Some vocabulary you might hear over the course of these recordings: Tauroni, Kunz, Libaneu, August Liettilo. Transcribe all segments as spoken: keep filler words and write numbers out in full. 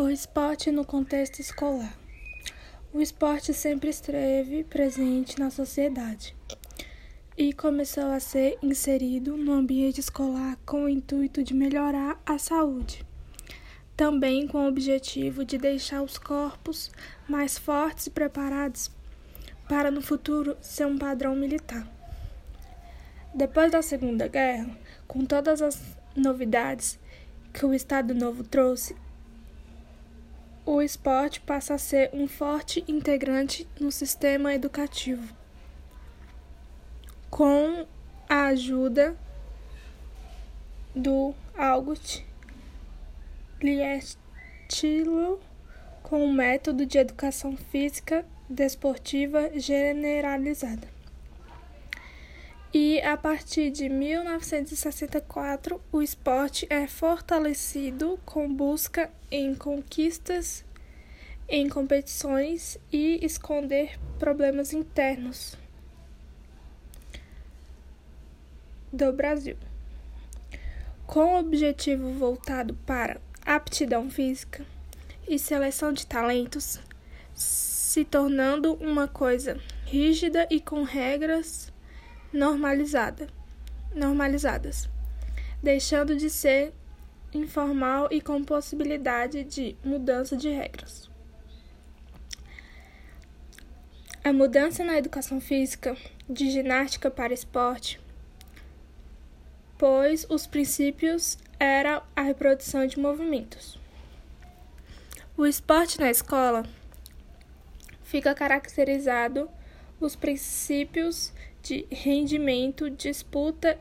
O esporte no contexto escolar. O esporte sempre esteve presente na sociedade e começou a ser inserido no ambiente escolar com o intuito de melhorar a saúde, também com o objetivo de deixar os corpos mais fortes e preparados para no futuro ser um padrão militar. Depois da Segunda Guerra, com todas as novidades que o Estado Novo trouxe, o esporte passa a ser um forte integrante no sistema educativo, com a ajuda do August Liettilo, com um método de educação física desportiva generalizada. E a partir de mil novecentos e sessenta e quatro, o esporte é fortalecido com busca em conquistas, em competições e esconder problemas internos do Brasil, com o objetivo voltado para aptidão física e seleção de talentos, se tornando uma coisa rígida e com regras normalizada, normalizadas, deixando de ser informal e com possibilidade de mudança de regras. A mudança na educação física de ginástica para esporte, pois os princípios eram a reprodução de movimentos. O esporte na escola fica caracterizado os princípios de rendimento, disputa,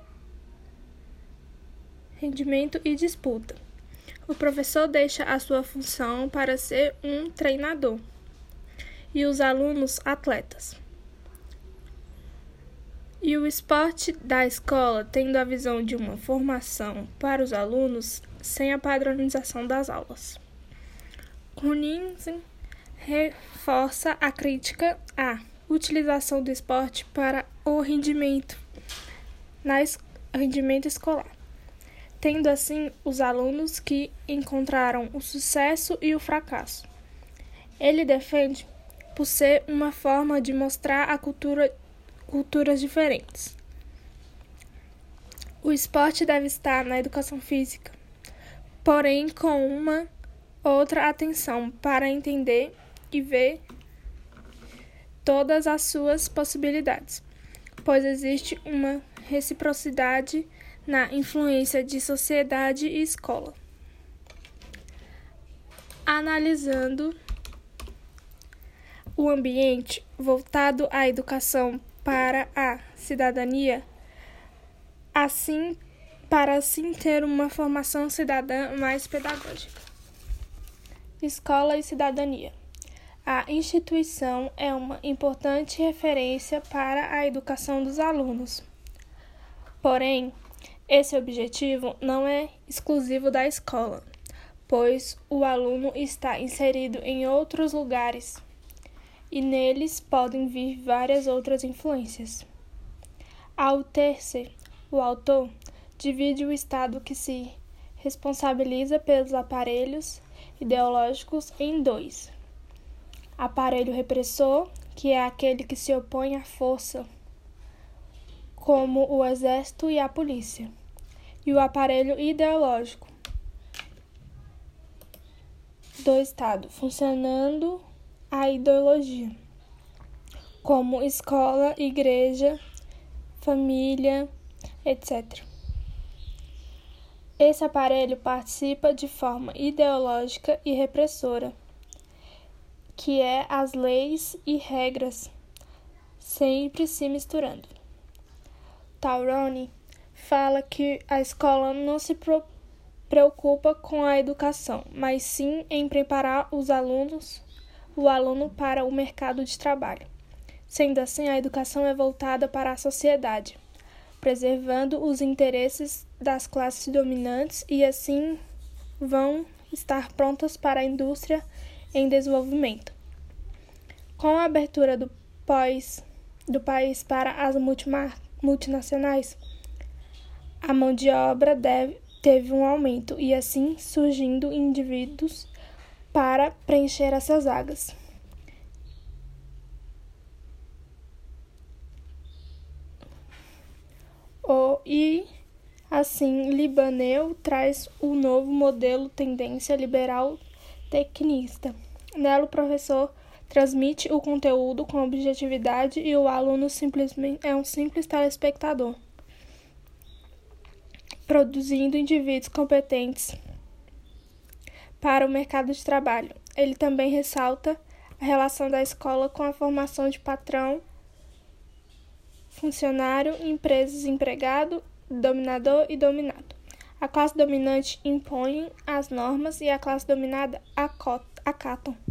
rendimento e disputa. O professor deixa a sua função para ser um treinador e os alunos atletas. E o esporte da escola tendo a visão de uma formação para os alunos sem a padronização das aulas. Kunz reforça a crítica a utilização do esporte para o rendimento, na es- rendimento escolar, tendo assim os alunos que encontraram o sucesso e o fracasso. Ele defende por ser uma forma de mostrar a cultura, culturas diferentes. O esporte deve estar na educação física, porém com uma outra atenção para entender e ver todas as suas possibilidades, pois existe uma reciprocidade na influência de sociedade e escola. Analisando o ambiente voltado à educação para a cidadania, assim, para assim ter uma formação cidadã mais pedagógica. Escola e cidadania. A instituição é uma importante referência para a educação dos alunos. Porém, esse objetivo não é exclusivo da escola, pois o aluno está inserido em outros lugares e neles podem vir várias outras influências. Ao terceiro, o autor divide o Estado que se responsabiliza pelos aparelhos ideológicos em dois. Aparelho repressor, que é aquele que se opõe à força, como o exército e a polícia, e o aparelho ideológico do Estado, funcionando a ideologia, como escola, igreja, família, etcétera. Esse aparelho participa de forma ideológica e repressora, que é as leis e regras, sempre se misturando. Tauroni fala que a escola não se pro- preocupa com a educação, mas sim em preparar os alunos, o aluno para o mercado de trabalho. Sendo assim, a educação é voltada para a sociedade, preservando os interesses das classes dominantes e assim vão estar prontas para a indústria em desenvolvimento. Com a abertura do país, do país para as multinacionais, a mão de obra deve, teve um aumento e assim surgindo indivíduos para preencher essas vagas. Oh, e, assim, Libaneu traz o novo modelo tendência liberal tecnista. Nela, o professor transmite o conteúdo com objetividade e o aluno simplesmente é um simples telespectador, produzindo indivíduos competentes para o mercado de trabalho. Ele também ressalta a relação da escola com a formação de patrão, funcionário, empresas, empregado, dominador e dominado. A classe dominante impõe as normas e a classe dominada acatam.